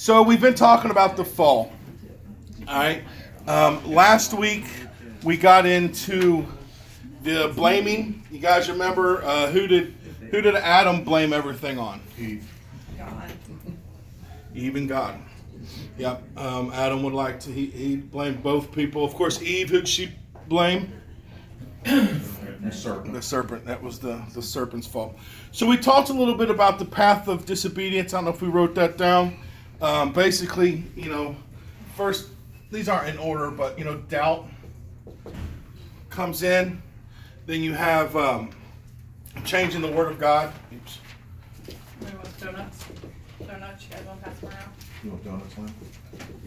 So we've been talking about the fall. All right. Last week we got into the blaming. You guys remember who did Adam blame everything on? Eve. God. Even God. Yep. Adam would like to. He blamed both people. Of course, Eve. Who'd she blame? The serpent. That was the serpent's fault. So we talked a little bit about the path of disobedience. I don't know if we wrote that down. Basically, first, these aren't in order, but, doubt comes in. Then you have changing the Word of God. Oops. What about donuts? Donuts, you guys want to pass them around? You want donuts, Lynn?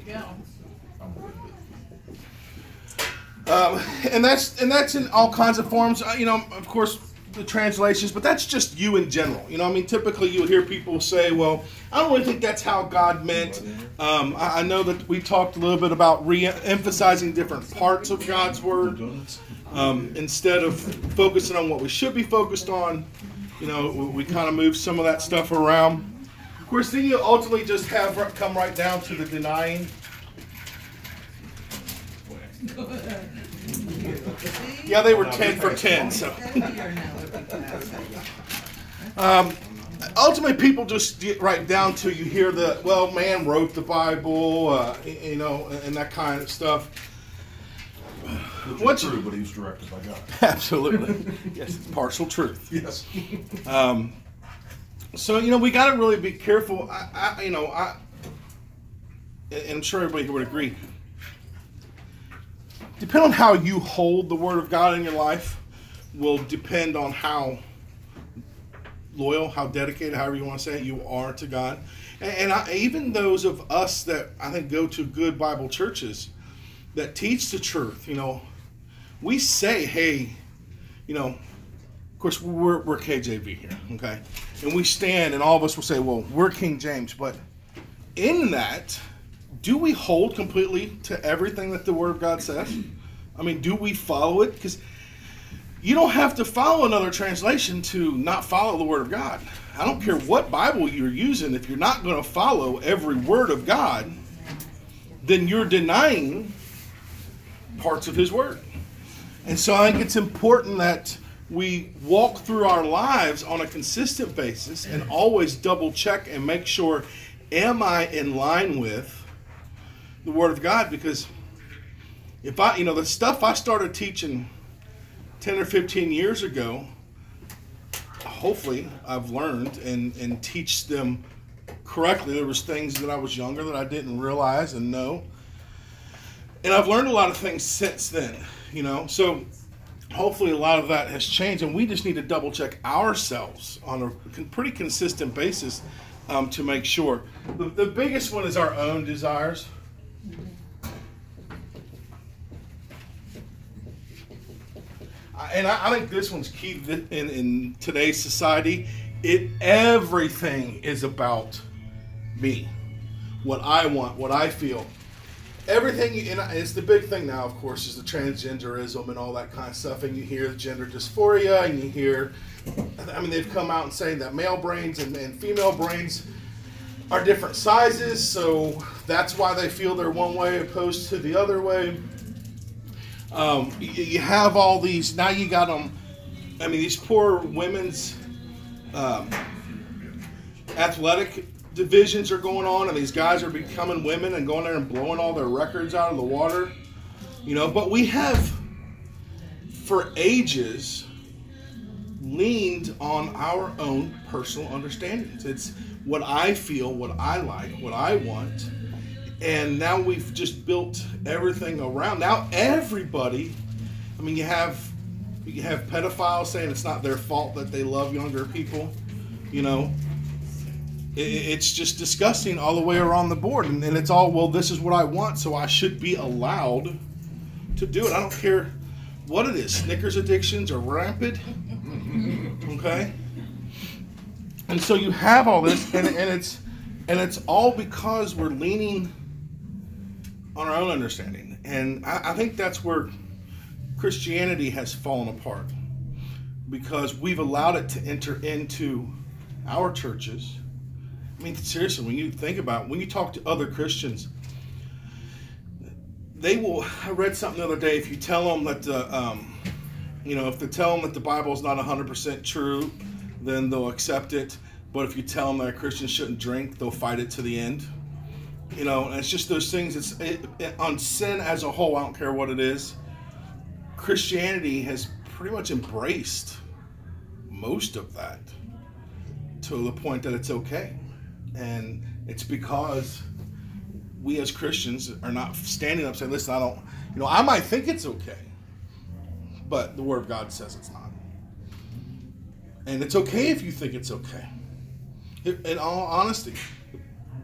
You go. I'm good. And that's in all kinds of forms, of course, the translations, but that's just you in general. Typically you would hear people say, well, I don't really think that's how God meant. I know that we talked a little bit about re-emphasizing different parts of God's Word instead of focusing on what we should be focused on. We kind of move some of that stuff around. Of course, then you ultimately just have come right down to the denying. Yeah, they were 10 for 10. So, ultimately, people just get right down to you hear the, well, man wrote the Bible, and that kind of stuff. Which is true, but he was directed by God. Absolutely. Yes, partial truth. Yes. So we got to really be careful. I'm sure everybody would agree. Depend on how you hold the Word of God in your life will depend on how loyal, how dedicated, however you want to say it, you are to God. And even those of us that I think go to good Bible churches that teach the truth, we say, hey, of course, we're KJV here, okay? And we stand and all of us will say, well, we're King James. But in that, do we hold completely to everything that the Word of God says? Do we follow it? Because you don't have to follow another translation to not follow the Word of God. I don't care what Bible you're using. If you're not going to follow every word of God, then you're denying parts of His Word. And so I think it's important that we walk through our lives on a consistent basis and always double check and make sure, am I in line with the Word of God? Because if I, the stuff I started teaching 10 or 15 years ago, hopefully I've learned and teach them correctly. There was things that I was younger that I didn't realize and know. And I've learned a lot of things since then, So hopefully a lot of that has changed, and we just need to double check ourselves on a pretty consistent basis to make sure. The biggest one is our own desires. And I think this one's key in today's society. Everything is about me, what I want, what I feel. Everything, and it's the big thing now, of course, is the transgenderism and all that kind of stuff. And you hear gender dysphoria, and you hear, they've come out and saying that male brains and female brains are different sizes, so that's why they feel they're one way opposed to the other way. You have all these, now you got them, these poor women's athletic divisions are going on, and these guys are becoming women and going there and blowing all their records out of the water. But we have, for ages, leaned on our own personal understandings. It's what I feel, what I like, what I want. And now we've just built everything around. Now everybody, you have pedophiles saying it's not their fault that they love younger people. It's just disgusting all the way around the board. And it's all, well, this is what I want, so I should be allowed to do it. I don't care what it is. Snickers addictions are rampant. Okay? And so you have all this, and it's all because we're leaning on our own understanding. And I think that's where Christianity has fallen apart, because we've allowed it to enter into our churches I mean, seriously, when you think about it, when you talk to other Christians, they will. I read something the other day. If you tell them that the, if they tell them that the Bible is not 100% true, then they'll accept it. But if you tell them that a Christian shouldn't drink, they'll fight it to the end. You know, and it's just those things. It's on sin as a whole. I don't care what it is. Christianity has pretty much embraced most of that to the point that it's okay. And it's because we as Christians are not standing up saying, listen, I might think it's okay, but the Word of God says it's not. And it's okay if you think it's okay, in all honesty.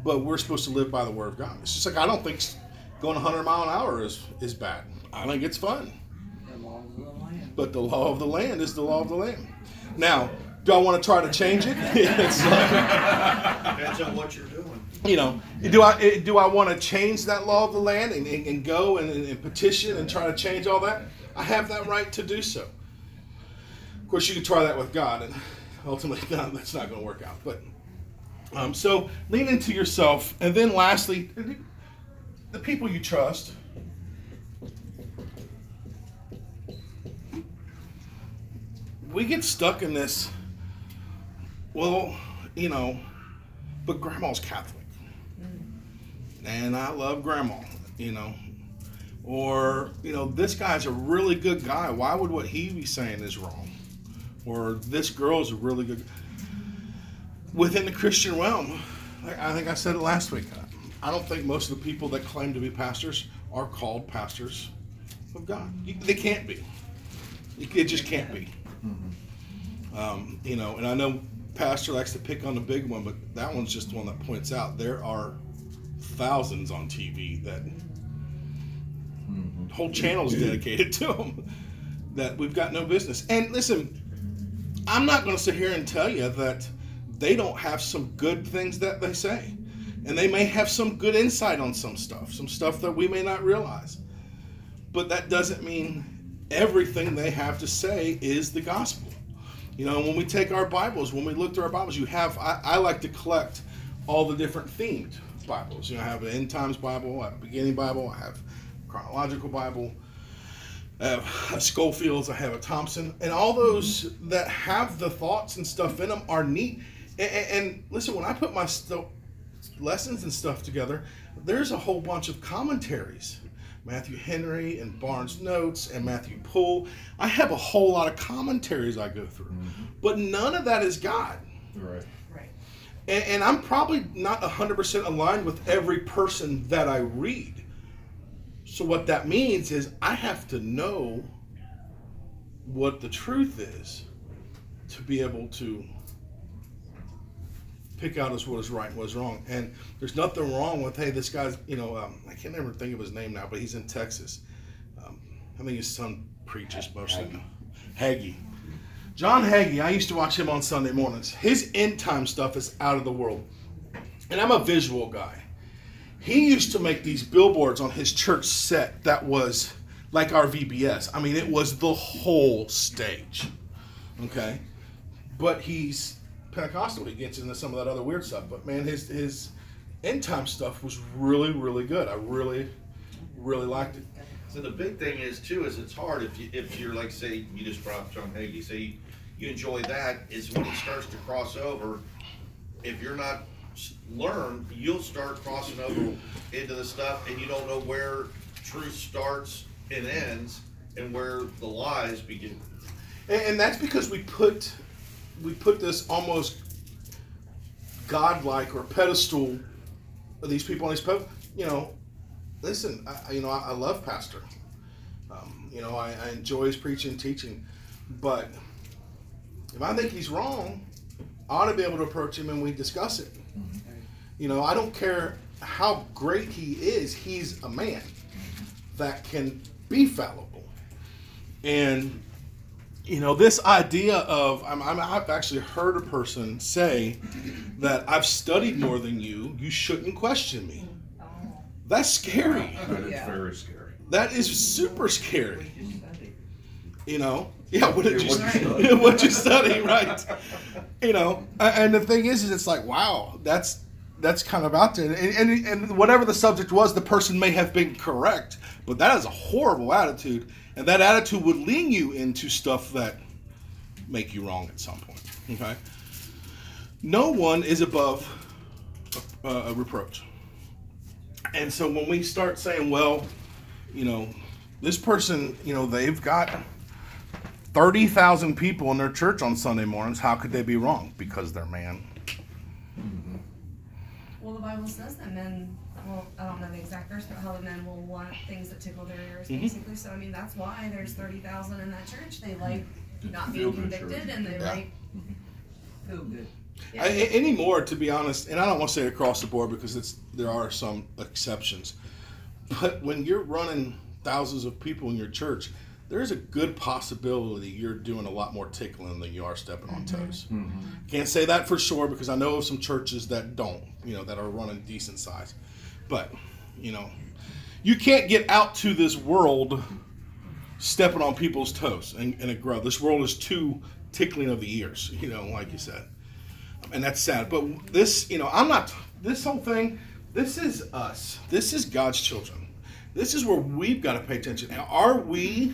But we're supposed to live by the Word of God. It's just like, I don't think going 100 mile an hour is bad. I think it's fun. The law of the land. But the law of the land is the law of the land. Now, do I want to try to change it? It's like, depends on what you're doing. Do I want to change that law of the land and go and petition and try to change all that? I have that right to do so. Of course, you can try that with God, and ultimately, no, that's not going to work out. But so lean into yourself, and then lastly, the people you trust. We get stuck in this. Well, but grandma's Catholic, and I love grandma, or, this guy's a really good guy. Why would what he be saying is wrong? Or this girl's a really good. Within the Christian realm, like I think I said it last week, I don't think most of the people that claim to be pastors are called pastors of God. They can't be. It just can't be. Mm-hmm. And I know pastor likes to pick on the big one, but that one's just one that points out there are thousands on TV that mm-hmm. whole channels dedicated to them that we've got no business. And listen, I'm not going to sit here and tell you that they don't have some good things that they say, and they may have some good insight on some stuff that we may not realize, but that doesn't mean everything they have to say is the gospel. When we take our Bibles, when we look through our Bibles, I like to collect all the different themed Bibles. I have an End Times Bible, I have a Beginning Bible, I have a Chronological Bible, I have a Schofield's, I have a Thompson, and all those that have the thoughts and stuff in them are neat. And listen, when I put my lessons and stuff together, there's a whole bunch of commentaries. Matthew Henry and Barnes Notes and Matthew Poole. I have a whole lot of commentaries I go through, mm-hmm. but none of that is God. Right. And I'm probably not 100% aligned with every person that I read. So what that means is I have to know what the truth is to be able to pick out as what is right and what is wrong. And there's nothing wrong with, hey, this guy's, I can't ever think of his name now, but he's in Texas. I think his son preaches mostly. Hagee. John Hagee, I used to watch him on Sunday mornings. His end time stuff is out of the world. And I'm a visual guy. He used to make these billboards on his church set that was like our VBS. I mean, it was the whole stage, okay? But he's Pentecostal, he gets into some of that other weird stuff, but man, his end time stuff was really, really good. I really, really liked it. So the big thing is too is it's hard if you're like, say you just brought up John Hagee, say you enjoy that, is when it starts to cross over. If you're not learned, you'll start crossing over into the stuff, and you don't know where truth starts and ends, and where the lies begin. And that's because we put this almost godlike or pedestal of these people on these pedestals. Listen, I love Pastor. I enjoy his preaching and teaching. But if I think he's wrong, I ought to be able to approach him and we discuss it. I don't care how great he is. He's a man that can be fallible. And this idea of, I've actually heard a person say that I've studied more than you, you shouldn't question me. That's scary. That is very scary. That is super scary. What you study, right? And the thing is it's like, wow, that's that's kind of out there. And whatever the subject was, the person may have been correct, but that is a horrible attitude, and that attitude would lean you into stuff that make you wrong at some point. Okay? No one is above a reproach. And so when we start saying, well, you know, this person, you know, they've got 30,000 people in their church on Sunday mornings, how could they be wrong? Because they're man. Mm-hmm. Well, the Bible says that men will, I don't know the exact verse, but how the men will want things that tickle their ears, mm-hmm. basically. So, I mean, that's why there's 30,000 in that church. They like not being convicted, and they like feel good. Yeah. Anymore, to be honest, and I don't want to say across the board because there are some exceptions, but when you're running thousands of people in your church, there's a good possibility you're doing a lot more tickling than you are stepping on toes. Mm-hmm. Can't say that for sure because I know of some churches that don't, you know, that are running decent size. But, you know, you can't get out to this world stepping on people's toes and it grow. This world is too tickling of the ears, you know, like you said. And that's sad. But this, you know, this whole thing, this is us. This is God's children. This is where we've got to pay attention. Now, are we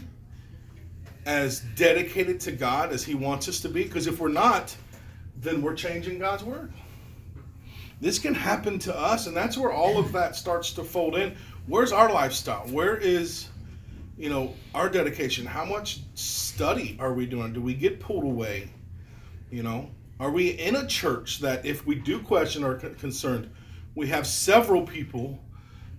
as dedicated to God as He wants us to be? Because if we're not, then we're changing God's word. This can happen to us, and that's where all of that starts to fold in. Where's our lifestyle? Where is, you know, our dedication? How much study are we doing? Do we get pulled away? You know, are we in a church that if we do question or concerned, we have several people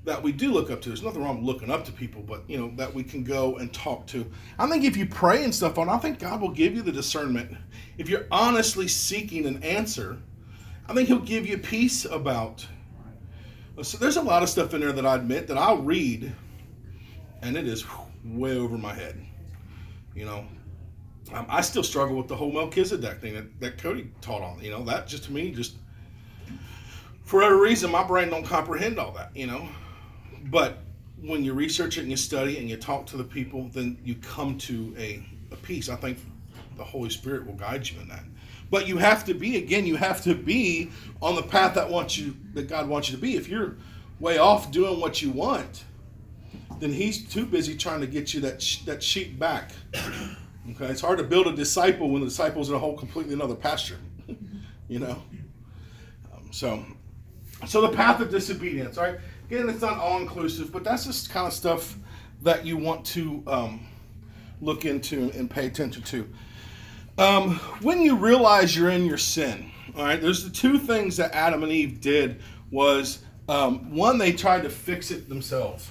that we do look up to? There's nothing wrong with looking up to people, but, you know, that we can go and talk to. I think if you pray and stuff on, I think God will give you the discernment. If you're honestly seeking an answer, I think He'll give you peace about. So there's a lot of stuff in there that I admit that I'll read, and it is way over my head. You know, I still struggle with the whole Melchizedek thing that Cody taught on. You know, that just to me, just for whatever reason, my brain don't comprehend all that, you know. But when you research it and you study it and you talk to the people, then you come to a peace. I think the Holy Spirit will guide you in that. But you have to be, again, you have to be on the path that God wants you to be. If you're way off doing what you want, then He's too busy trying to get you that sheep back. Okay, it's hard to build a disciple when the disciple's in a whole completely another pasture, you know. So the path of disobedience, all right? Again, it's not all-inclusive, but that's just kind of stuff that you want to look into and pay attention to. When you realize you're in your sin, all right, there's the two things that Adam and Eve did was, one, they tried to fix it themselves.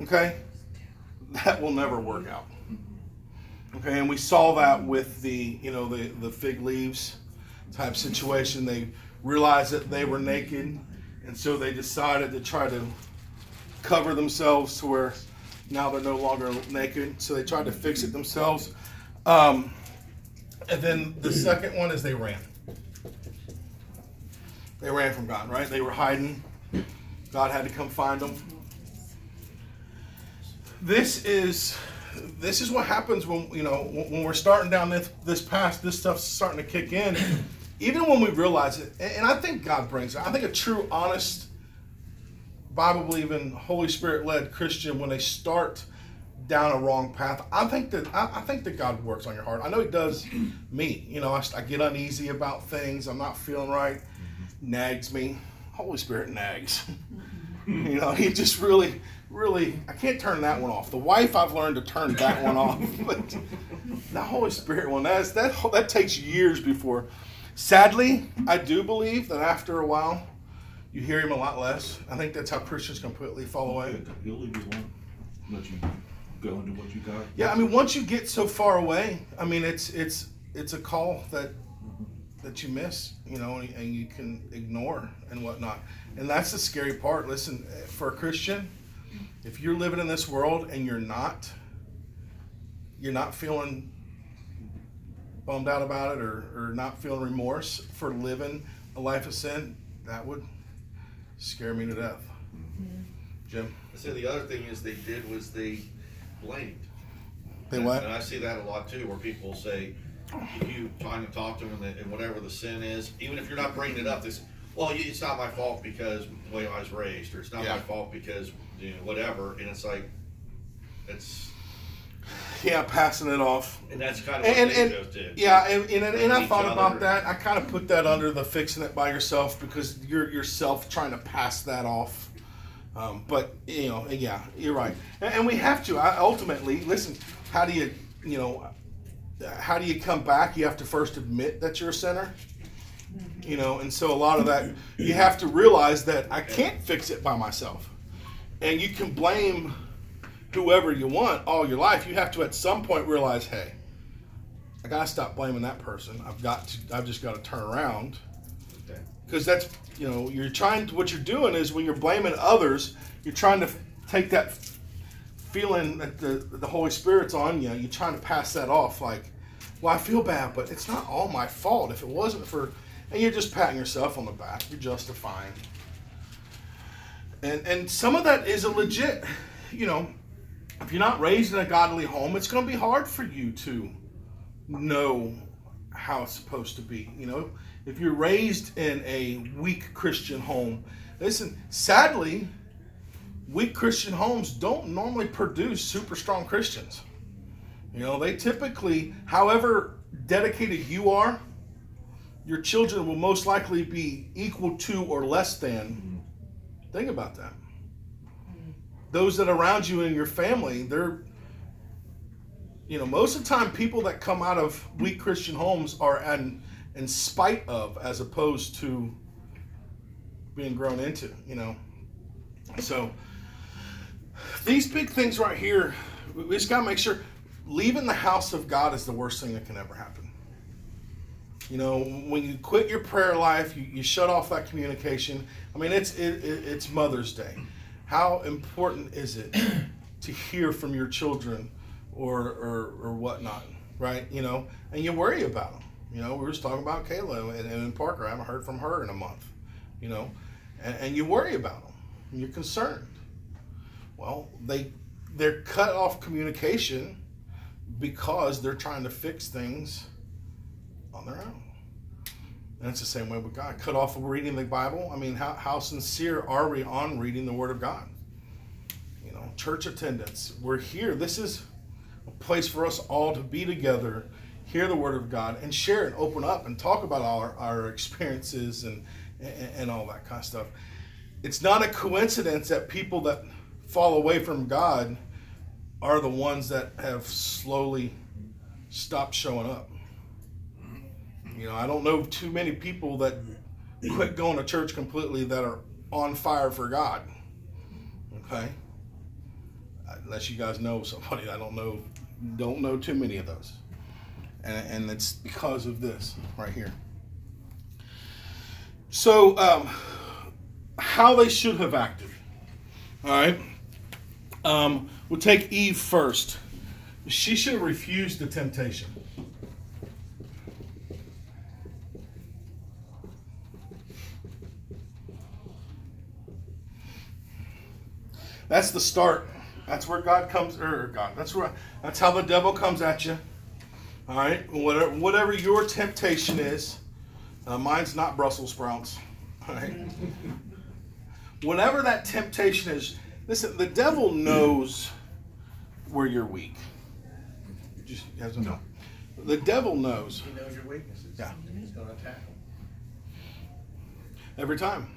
Okay? That will never work out. Okay, and we saw that with the fig leaves type situation. They realized that they were naked, and so they decided to try to cover themselves to where now they're no longer naked. So they tried to fix it themselves. And then the second one is they ran. They ran from God, right? They were hiding. God had to come find them. This is what happens when we're starting down this path. This stuff's starting to kick in, even when we realize it. And I think God brings it. I think a true, honest, Bible-believing, Holy Spirit-led Christian, when they start down a wrong path, I think that God works on your heart. I know He does me. You know, I get uneasy about things. I'm not feeling right. Nags me. Holy Spirit nags. You know, He just really. Really, I can't turn that one off. The wife, I've learned to turn that one off. But the Holy Spirit one, that takes years before. Sadly, I do believe that after a while, you hear Him a lot less. I think that's how Christians completely fall away. He'll leave you alone. Let you go into what you got. Yeah, I mean, once you get so far away, I mean, it's a call that you miss, you know, and you can ignore and whatnot. And that's the scary part. Listen, for a Christian, if you're living in this world and you're not feeling bummed out about it or not feeling remorse for living a life of sin, that would scare me to death. Yeah. Jim? I said the other thing is they did was they blamed. They what? And I see that a lot too, where people say, if you trying to talk to them and whatever the sin is, even if you're not bringing it up, they say, well, it's not my fault because the way I was raised, or it's not my fault because whatever. And it's like, it's... Yeah, passing it off. And that's kind of what Jesus did. Yeah, and I thought about that. I kind of put that under the fixing it by yourself, because you're yourself trying to pass that off. But, yeah, you're right. And we have to. Ultimately, listen, how do you come back? You have to first admit that you're a sinner. And so a lot of that, you have to realize that I can't fix it by myself. And you can blame whoever you want all your life. You have to at some point realize, hey, I gotta stop blaming that person. I've just got to turn around, because that's you're trying to, what you're doing is when you're blaming others, you're trying to take that feeling that the Holy Spirit's on you. You're trying to pass that off, like, well, I feel bad, but it's not all my fault. If it wasn't for, and you're just patting yourself on the back. You're justifying, and some of that is legit, If you're not raised in a godly home, it's going to be hard for you to know how it's supposed to be. If you're raised in a weak Christian home, listen, sadly, weak Christian homes don't normally produce super strong Christians. They typically, however dedicated you are, your children will most likely be equal to or less than. Think about that. Those that are around you in your family, they're, most of the time people that come out of weak Christian homes are in spite of, as opposed to being grown into, So these big things right here, we just got to make sure leaving the house of God is the worst thing that can ever happen. When you quit your prayer life, you shut off that communication. I mean, it's Mother's Day. How important is it to hear from your children or whatnot, right? And you worry about them. We were just talking about Kayla and Parker. I haven't heard from her in a month, and you worry about them. And you're concerned. Well, they're cut off communication because they're trying to fix things on their own. And it's the same way with God. Cut off of reading the Bible. I mean, how sincere are we on reading the Word of God? Church attendance. We're here. This is a place for us all to be together, hear the Word of God, and share and open up and talk about our experiences and all that kind of stuff. It's not a coincidence that people that fall away from God are the ones that have slowly stopped showing up. I don't know too many people that quit going to church completely that are on fire for God. Okay? Unless you guys know somebody, I don't know too many of those. And it's because of this right here. So, how they should have acted. All right? We'll take Eve first. She should have refused the temptation. That's the start. That's where God comes, that's how the devil comes at you. All right, whatever your temptation is, mine's not Brussels sprouts. All right, whatever that temptation is, listen. The devil knows where you're weak. Just doesn't know. The devil knows. He knows your weaknesses. Yeah, he's going to attack them every time.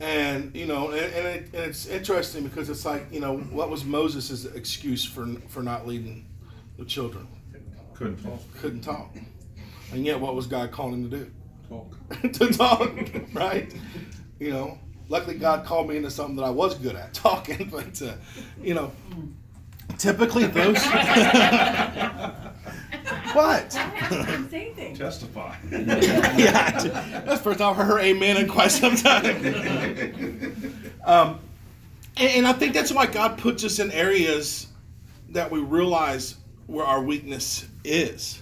And, and it's interesting because it's like, what was Moses' excuse for not leading the children? Couldn't talk. And yet what was God calling him to do? Talk. To talk, right? Luckily God called me into something that I was good at, talking. But, typically those... What? Same thing. Testify. Yeah, that's the first I've heard amen in quite some time. And I think that's why God puts us in areas that we realize where our weakness is.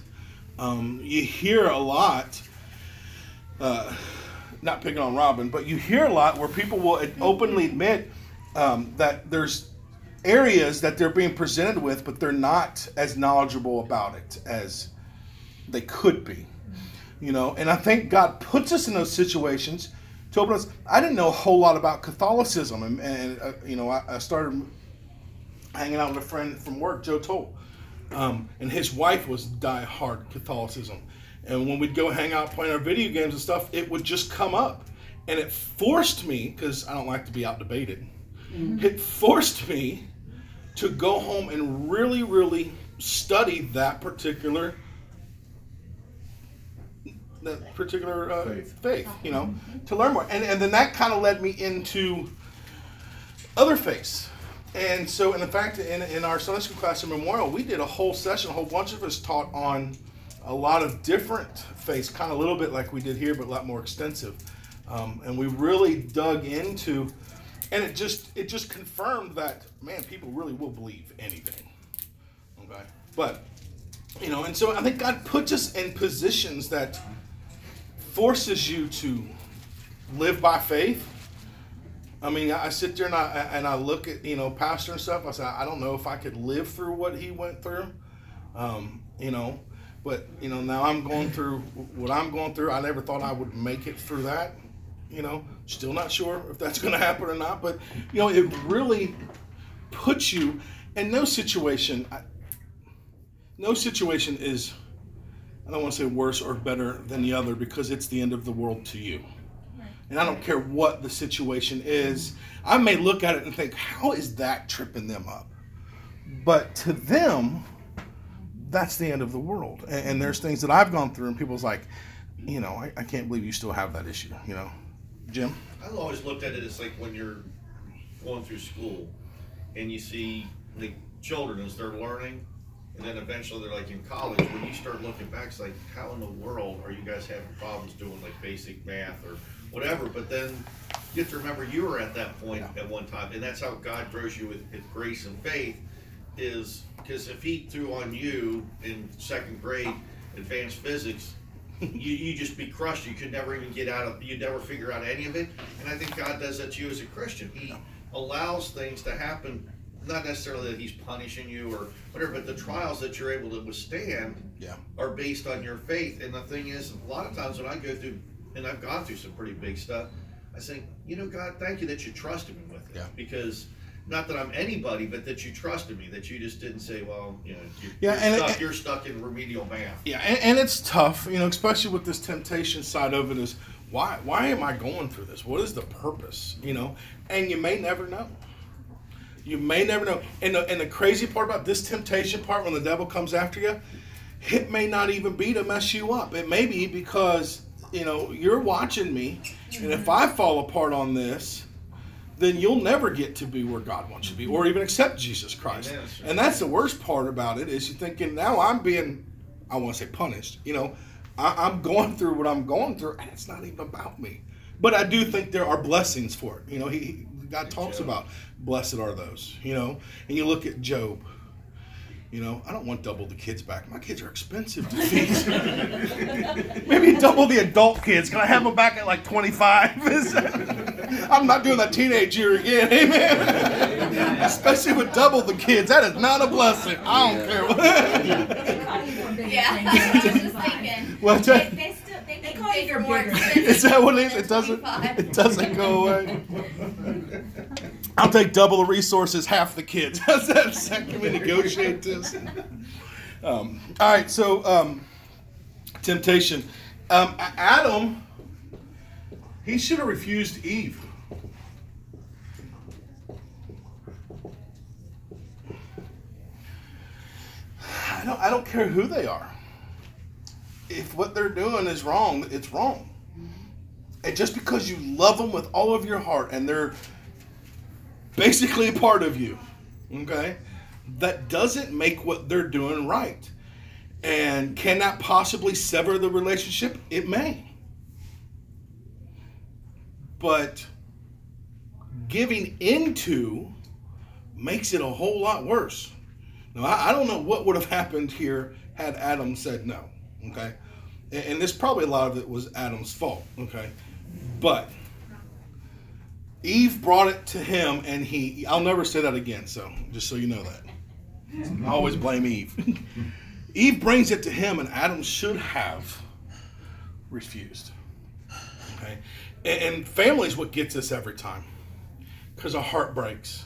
You hear a lot, not picking on Robin, but you hear a lot where people will openly admit that there's areas that they're being presented with, but they're not as knowledgeable about it as they could be. You know, and I think God puts us in those situations to open us. I didn't know a whole lot about Catholicism, and you know, I started hanging out with a friend from work, Joe Toll, and his wife was diehard Catholicism. And when we'd go hang out playing our video games and stuff, it would just come up, and it forced me, because I don't like to be out debated. Mm-hmm. It forced me to go home and really, really study that particular. That particular faith, you know, to learn more, and then that kind of led me into other faiths. And so, in fact, in our Sunday school class at Memorial, we did a whole session, a whole bunch of us taught on a lot of different faiths, kind of a little bit like we did here, but a lot more extensive. And we really dug into, and it just confirmed that, man, people really will believe anything. Okay, but you know, and so I think God puts us in positions that forces you to live by faith. I mean, I sit there and I look at, you know, pastor and stuff. I say, I don't know if I could live through what he went through, you know. But, you know, now I'm going through what I'm going through. I never thought I would make it through that, you know. Still not sure if that's going to happen or not. But, you know, it really puts you in no situation. No situation is... I don't want to say worse or better than the other, because it's the end of the world to you. Right. And I don't care what the situation is. I may look at it and think, how is that tripping them up? But to them, that's the end of the world. And there's things that I've gone through and people's like, you know, I can't believe you still have that issue, you know. Jim? I've always looked at it as like when you're going through school and you see the children as they're learning. And then eventually they're like in college, when you start looking back, it's like, how in the world are you guys having problems doing like basic math or whatever? But then you have to remember you were at that point at one time. And that's how God grows you with grace and faith, is because if he threw on you in second grade advanced physics, you just be crushed. You could never even get out of, you'd never figure out any of it. And I think God does that to you as a Christian. He allows things to happen. Not necessarily that he's punishing you or whatever, but the trials that you're able to withstand are based on your faith. And the thing is, a lot of times when I go through, and I've gone through some pretty big stuff, I say, you know, God, thank you that you trusted me with it. Yeah. Because not that I'm anybody, but that you trusted me, that you just didn't say, well, you know, you're stuck in remedial math. Yeah, and it's tough, you know, especially with this temptation side of it is, why am I going through this? What is the purpose, you know? And you may never know. You may never know. And the crazy part about this temptation part, when the devil comes after you, it may not even be to mess you up. It may be because, you know, you're watching me, and if I fall apart on this, then you'll never get to be where God wants you to be, or even accept Jesus Christ. Amen. And that's the worst part about it, is you're thinking, now I'm being, I want to say punished. You know, I'm going through what I'm going through, and it's not even about me. But I do think there are blessings for it. You know, God talks about blessed are those, you know, and you look at Job, you know, I don't want double the kids back. My kids are expensive to feed. Maybe double the adult kids. Can I have them back at like 25? I'm not doing that teenage year again. Amen. Especially with double the kids. That is not a blessing. I don't care. I was just thinking. Well, they call you for more expensive. Is that what it is? It doesn't go away. I'll take double the resources, half the kids. Can we negotiate this? All right, so temptation. Adam, he should have refused Eve. I don't care who they are. If what they're doing is wrong, it's wrong. And just because you love them with all of your heart and they're basically a part of you, okay, that doesn't make what they're doing right. And can that possibly sever the relationship? It may. But giving into makes it a whole lot worse. Now, I don't know what would have happened here had Adam said no, okay? And this probably a lot of it was Adam's fault, okay? But Eve brought it to him, and he... I'll never say that again, so just so you know that. I always blame Eve. Eve brings it to him, and Adam should have refused. Okay? And family is what gets us every time, because our heart breaks.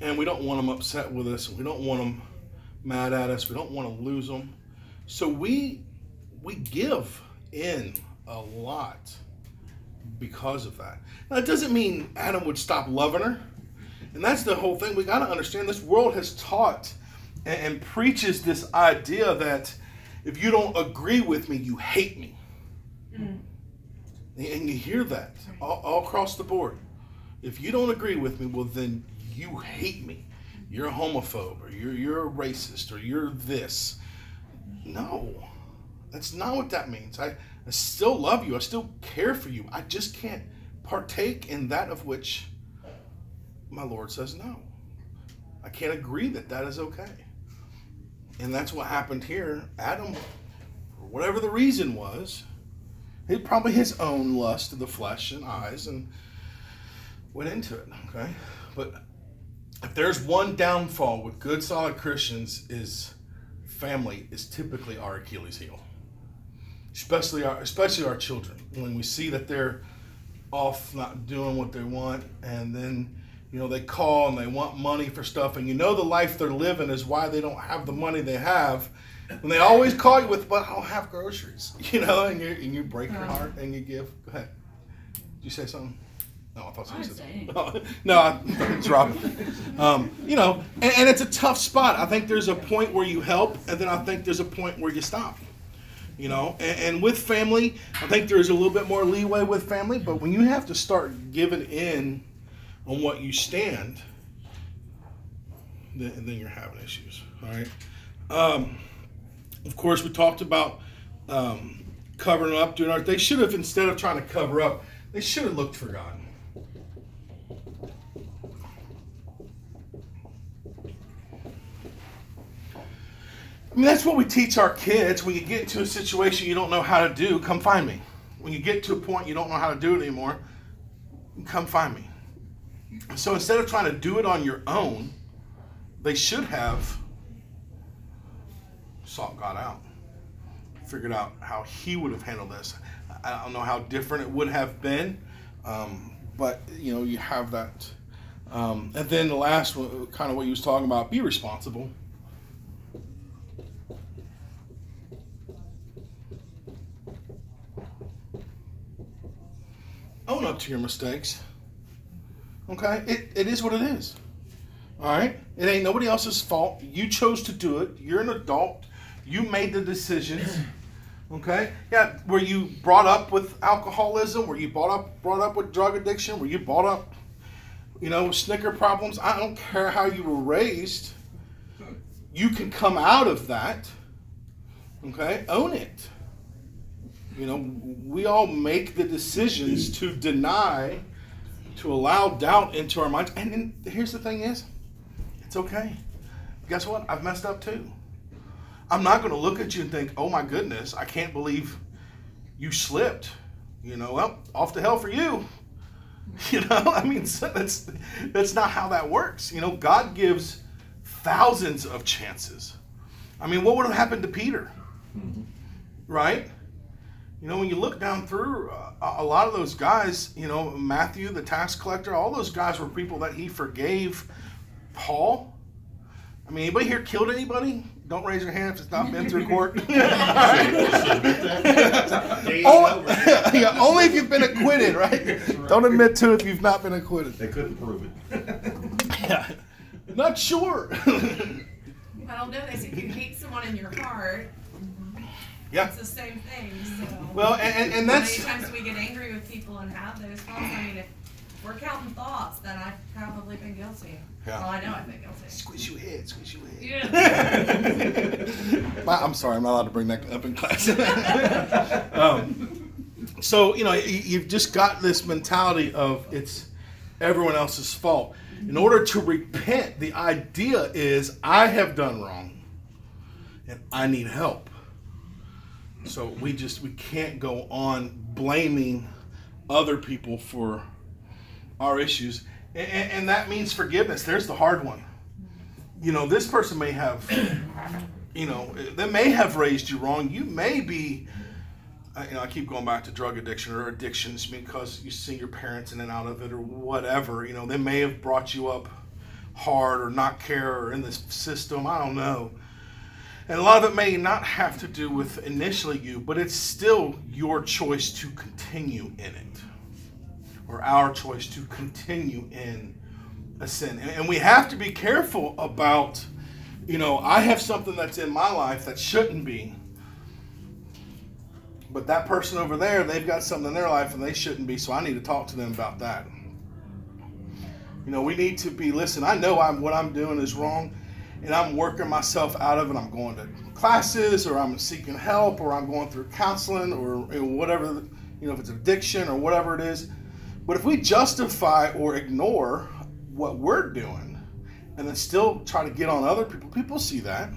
And we don't want them upset with us. We don't want them mad at us. We don't want to lose them. So we give in a lot because of that. Now, it doesn't mean Adam would stop loving her. And that's the whole thing. We got to understand this world has taught and preaches this idea that if you don't agree with me, you hate me. Mm-hmm. And you hear that all across the board. If you don't agree with me, well, then you hate me. You're a homophobe, or you're a racist, or you're this. No, that's not what that means. I still love you. I still care for you. I just can't partake in that of which my Lord says no. I can't agree that that is okay. And that's what happened here. Adam, for whatever the reason was, he probably his own lust of the flesh and eyes, and went into it, okay? But if there's one downfall with good, solid Christians, is family is typically our Achilles heel. Especially our children. When we see that they're off not doing what they want, and then, you know, they call and they want money for stuff, and you know the life they're living is why they don't have the money they have. And they always call you with, but I don't have groceries, you know, and you break your heart and you give. Go ahead. Did you say something? No, I thought so. No, it's Robin. You know, and it's a tough spot. I think there's a point where you help, and then I think there's a point where you stop. You know, and with family, I think there's a little bit more leeway with family, but when you have to start giving in on what you stand, then you're having issues. All right. Of course, we talked about covering up, doing art. They should have, instead of trying to cover up, they should have looked for God. I mean, that's what we teach our kids. When you get to a situation you don't know how to do, come find me. When you get to a point you don't know how to do it anymore, come find me. So instead of trying to do it on your own, they should have sought God out, figured out how he would have handled this. I don't know how different it would have been, but, you know, you have that. And then the last one, kind of what you was talking about, be responsible. Own up to your mistakes. Okay? It is what it is. All right? It ain't nobody else's fault. You chose to do it. You're an adult. You made the decisions. Okay? Yeah, were you brought up with alcoholism? Were you brought up with drug addiction? Were you brought up, you know, snicker problems? I don't care how you were raised. You can come out of that. Okay? Own it. You know, we all make the decisions to deny, to allow doubt into our minds. And here's the thing is, it's okay. Guess what? I've messed up too. I'm not going to look at you and think, oh my goodness, I can't believe you slipped. You know, well, off to hell for you. You know, I mean, that's not how that works. You know, God gives thousands of chances. I mean, what would have happened to Peter? Mm-hmm. Right? You know, when you look down through a lot of those guys, you know, Matthew, the tax collector, all those guys were people that he forgave. Paul, I mean, anybody here killed anybody? Don't raise your hand if it's not been through court. Only if you've been acquitted, right? Don't admit to it if you've not been acquitted. They couldn't prove it. Yeah. Not sure. I don't know. They said you hate someone in your heart. Yeah. It's the same thing. So. Well, and that's... Many times we get angry with people and have those thoughts. I mean, if we're counting thoughts, then I've probably been guilty. Yeah. Well, I know I've been guilty. Squish your head, squish your head. Yeah. I'm sorry, I'm not allowed to bring that up in class. So, you know, you've just got this mentality of it's everyone else's fault. In order to repent, the idea is I have done wrong and I need help. So we can't go on blaming other people for our issues. And that means forgiveness. There's the hard one. You know, this person may have, you know, they may have raised you wrong. You may be, you know, I keep going back to drug addiction or addictions because you've seen your parents in and out of it or whatever. You know, they may have brought you up hard or not care or in the system. I don't know. And a lot of it may not have to do with initially you, but it's still your choice to continue in it, or our choice to continue in a sin. And we have to be careful about, you know, I have something that's in my life that shouldn't be, but that person over there, they've got something in their life and they shouldn't be, so I need to talk to them about that. You know, we need to be, listen, I know what I'm doing is wrong, and I'm working myself out of it. I'm going to classes, or I'm seeking help, or I'm going through counseling, or whatever, you know, if it's addiction or whatever it is. But if we justify or ignore what we're doing and then still try to get on other people, people see that.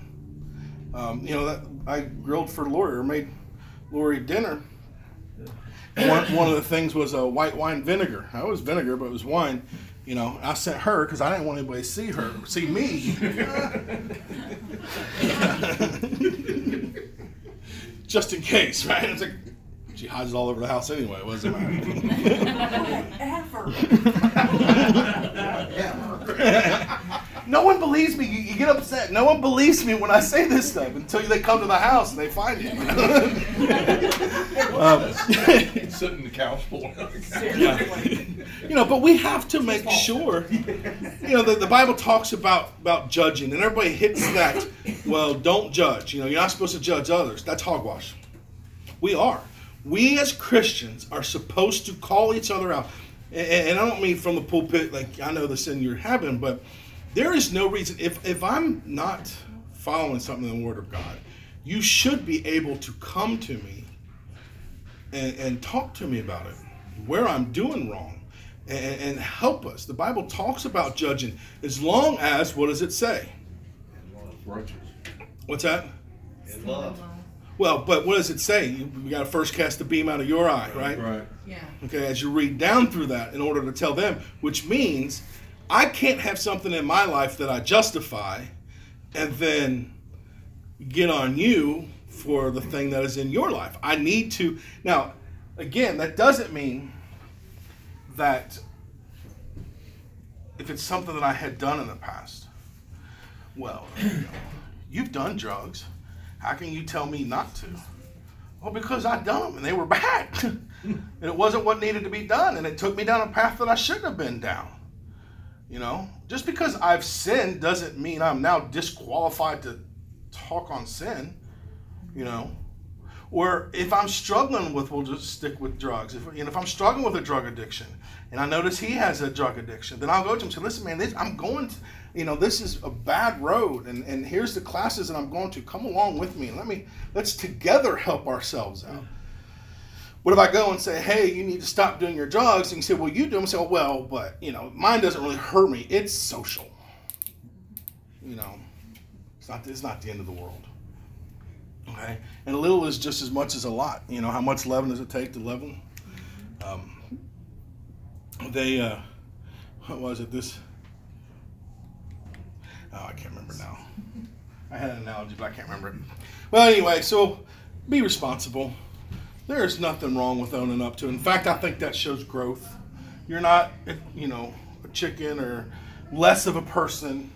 You know, that I grilled for Lori, or made Lori dinner. One of the things was a white wine vinegar. It was vinegar, but it was wine. You know, I sent her because I didn't want anybody to see me. Just in case, right? It's like, she hides it all over the house anyway, wasn't I? No one believes me. You get upset. No one believes me when I say this stuff until they come to the house and they find you. Sitting in the couch for. You know, but we have to make sure. You know, the Bible talks about judging, and everybody hits that. Well, don't judge. You know, you're not supposed to judge others. That's hogwash. We are. We as Christians are supposed to call each other out. And I don't mean from the pulpit, like I know the sin you're having, but there is no reason. If I'm not following something in the Word of God, you should be able to come to me and talk to me about it, where I'm doing wrong, and help us. The Bible talks about judging as long as, what does it say? And love. Righteous. What's that? And love. Well, but what does it say? You got to first cast the beam out of your eye, right? Right. Yeah. Okay, as you read down through that in order to tell them, which means I can't have something in my life that I justify and then get on you for the thing that is in your life. I need to. Now, again, that doesn't mean that if it's something that I had done in the past, well, you've done drugs. How can you tell me not to? Well, because I done them and they were bad. And it wasn't what needed to be done. And it took me down a path that I shouldn't have been down. You know, just because I've sinned doesn't mean I'm now disqualified to talk on sin, you know. Or if I'm struggling with, we'll just stick with drugs. If I'm struggling with a drug addiction and I notice he has a drug addiction, then I'll go to him and say, listen, man, I'm going to, you know, this is a bad road, and here's the classes that I'm going to. Come along with me and let's together help ourselves out. What if I go and say, hey, you need to stop doing your drugs? And you say, well, you do them. And say, well, but, you know, mine doesn't really hurt me. It's social. You know, it's not the end of the world. Okay, and a little is just as much as a lot. You know, how much leaven does it take to leaven? What was it? I can't remember now. I had an analogy, but I can't remember it. Well, anyway, so be responsible. There is nothing wrong with owning up to it. In fact, I think that shows growth. You're not, you know, a chicken or less of a person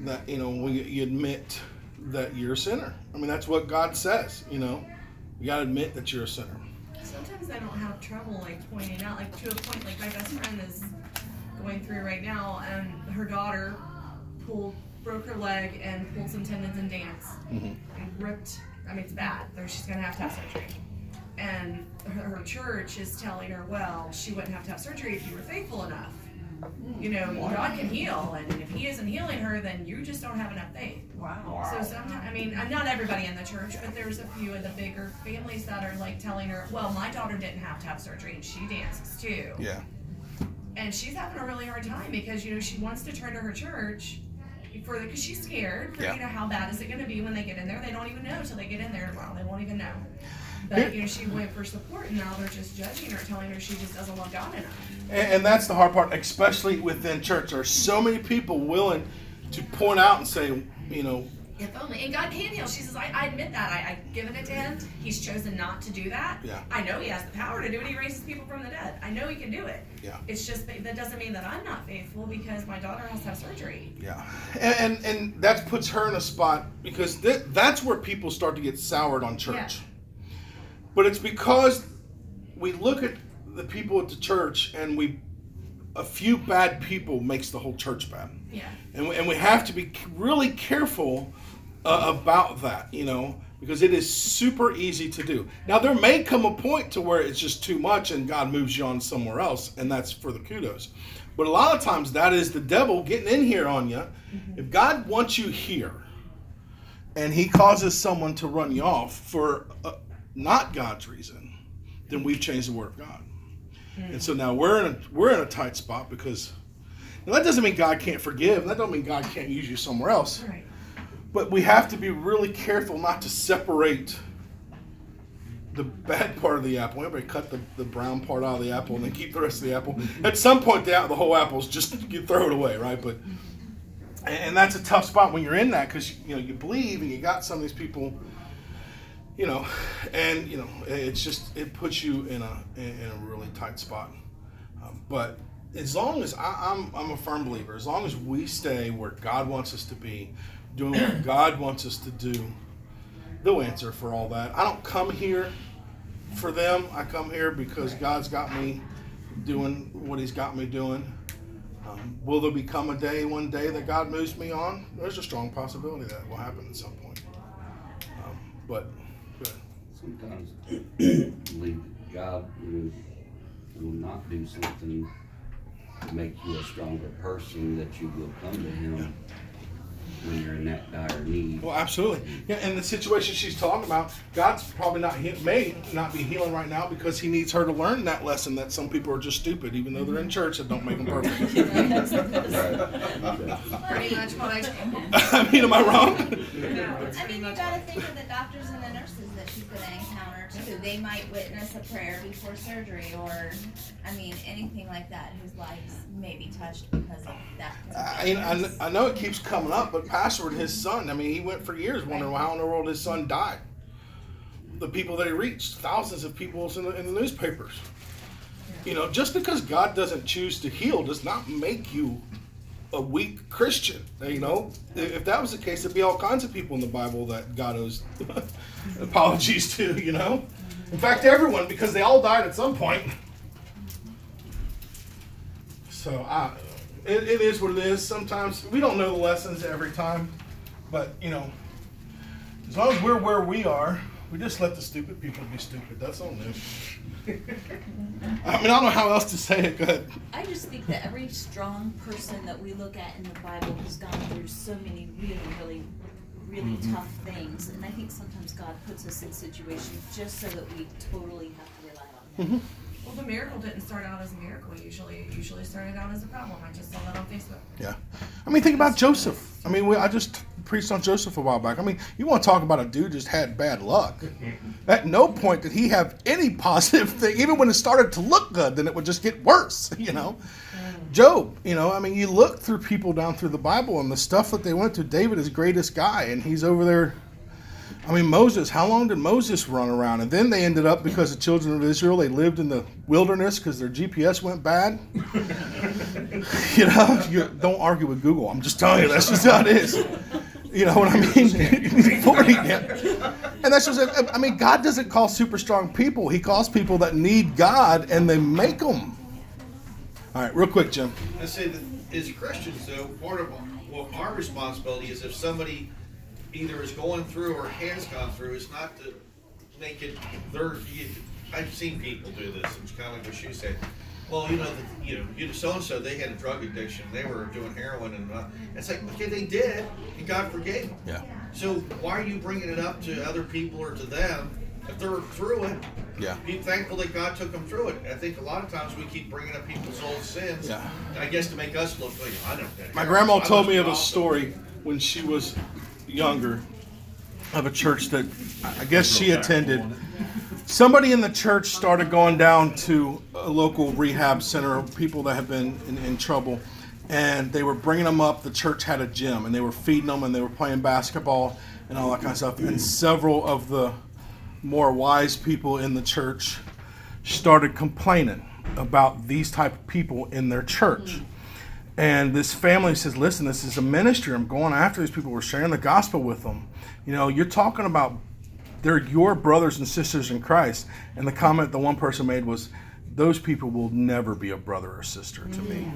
that, you know, when you admit that you're a sinner. I mean, that's what God says, you know. You got to admit that you're a sinner. Sometimes I don't have trouble, like, pointing out, like, to a point, like, my best friend is going through right now, and her daughter broke her leg and pulled some tendons in dance. Mm-hmm. And ripped, I mean, it's bad. She's going to have surgery. And her church is telling her, well, she wouldn't have to have surgery if you were faithful enough. You know, God can heal, and if He isn't healing her, then you just don't have enough faith. Wow. So sometimes, I mean, not everybody in the church, but there's a few of the bigger families that are like telling her, well, my daughter didn't have to have surgery, and she dances too. Yeah. And she's having a really hard time because, you know, she wants to turn to her church because she's scared. Yeah. You know, how bad is it going to be when they get in there? They don't even know until they get in there tomorrow. They won't even know. But you know, she went for support, and now they're just judging her, telling her she just doesn't love God enough. And that's the hard part, especially within church. There are so many people willing to point out and say, you know, if only. And God can heal. She says, I admit that. I've given it to him. He's chosen not to do that. Yeah. I know he has the power to do it. He raises people from the dead. I know he can do it. Yeah. It's just that doesn't mean that I'm not faithful because my daughter has to have surgery. Yeah. And that puts her in a spot because that's where people start to get soured on church. Yeah. But it's because we look at the people at the church and a few bad people makes the whole church bad. Yeah. And we have to be really careful about that, you know, because it is super easy to do. Now, there may come a point to where it's just too much and God moves you on somewhere else, and that's for the kudos. But a lot of times that is the devil getting in here on you. Mm-hmm. If God wants you here and he causes someone to run you off for not God's reason, then we've changed the word of God. And so now we're in a tight spot because that doesn't mean God can't forgive. That don't mean God can't use you somewhere else. Right. But we have to be really careful not to separate the bad part of the apple. Everybody cut the brown part out of the apple and then keep the rest of the apple. At some point, the whole apple's just you throw it away, right? But and that's a tough spot when you're in that because you know you believe and you got some of these people. You know, and you know, it's just it puts you in a really tight spot. But as long as I'm a firm believer, as long as we stay where God wants us to be, doing what God wants us to do, they'll answer for all that. I don't come here for them. I come here because God's got me doing what He's got me doing. Will there become a day, one day, that God moves me on? There's a strong possibility that will happen at some point. But sometimes I believe that God will not do something to make you a stronger person, that you will come to Him when you're in that dire need. Well, absolutely. Yeah, and the situation she's talking about, God's probably may not be healing right now because He needs her to learn that lesson that some people are just stupid, even though they're in church, that don't make them perfect. Pretty much what I mean, am I wrong? No. I mean, you got to think of the doctors and the nurses that she's going to encounter too. They might witness a prayer before surgery, or I mean, anything like that, whose lives may be touched because of that. I know it keeps coming up, but Password, his son. I mean, he went for years wondering how in the world his son died. The people that he reached, thousands of people in the newspapers. You know, just because God doesn't choose to heal does not make you a weak Christian. You know, if that was the case, there'd be all kinds of people in the Bible that God owes apologies to, you know. In fact, everyone, because they all died at some point. So it is what it is. Sometimes we don't know the lessons every time, but you know, as long as we're where we are, we just let the stupid people be stupid. That's all new. I mean, I don't know how else to say it. Go ahead. I just think that every strong person that we look at in the Bible has gone through so many really, really, really tough things. And I think sometimes God puts us in situations just so that we totally have to rely on Him. Well, the miracle didn't start out as a miracle usually. It usually started out as a problem. I just saw that on Facebook. Yeah. I mean, think about Joseph. I mean, I just preached on Joseph a while back. I mean, you want to talk about a dude just had bad luck. At no point did he have any positive thing. Even when it started to look good, then it would just get worse, you know. Job, you know, I mean, you look through people down through the Bible and the stuff that they went through. David is the greatest guy, and he's over there. I mean, Moses, how long did Moses run around? And then they ended up, because the children of Israel, they lived in the wilderness because their GPS went bad. You know, you don't argue with Google. I'm just telling you, that's just how it is. You know what I mean? 40, yeah. And that's just, I mean, God doesn't call super strong people. He calls people that need God, and they make them. All right, real quick, Jim. I say that as Christians, though, part of our responsibility is if somebody either is going through or has gone through, is not to make it their. I've seen people do this. It's kind of like what she said. Well, you know, so and so, they had a drug addiction. They were doing heroin, and it's like, okay, they did, and God forgave them. Yeah. So why are you bringing it up to other people or to them if they're through it? Yeah. Be thankful that God took them through it. I think a lot of times we keep bringing up people's old sins. Yeah. I guess to make us look like, I never did it. My grandma told me of a story when she was younger, of a church that I guess she attended, Somebody in the church started going down to a local rehab center, people that have been in trouble, and they were bringing them up. The church had a gym, and they were feeding them, and they were playing basketball and all that kind of stuff. And several of the more wise people in the church started complaining about these type of people in their church. And this family says, listen, this is a ministry. I'm going after these people. We're sharing the gospel with them. You know, you're talking about they're your brothers and sisters in Christ. And the comment the one person made was, those people will never be a brother or sister to me.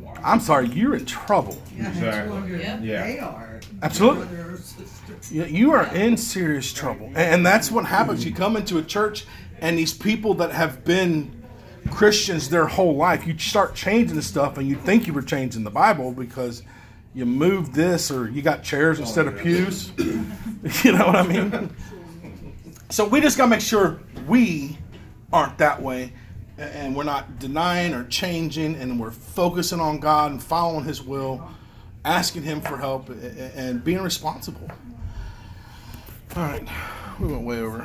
Wow. I'm sorry, you're in trouble. Yeah, exactly. Yeah. They are. Absolutely. You are in serious trouble. And that's what happens. You come into a church and these people that have been Christians their whole life, you start changing the stuff, and you think you were changing the Bible because you moved this or you got chairs instead of pews. You know what I mean? So we just got to make sure we aren't that way, and we're not denying or changing, and we're focusing on God and following His will, asking Him for help, and being responsible. All right, we went way over.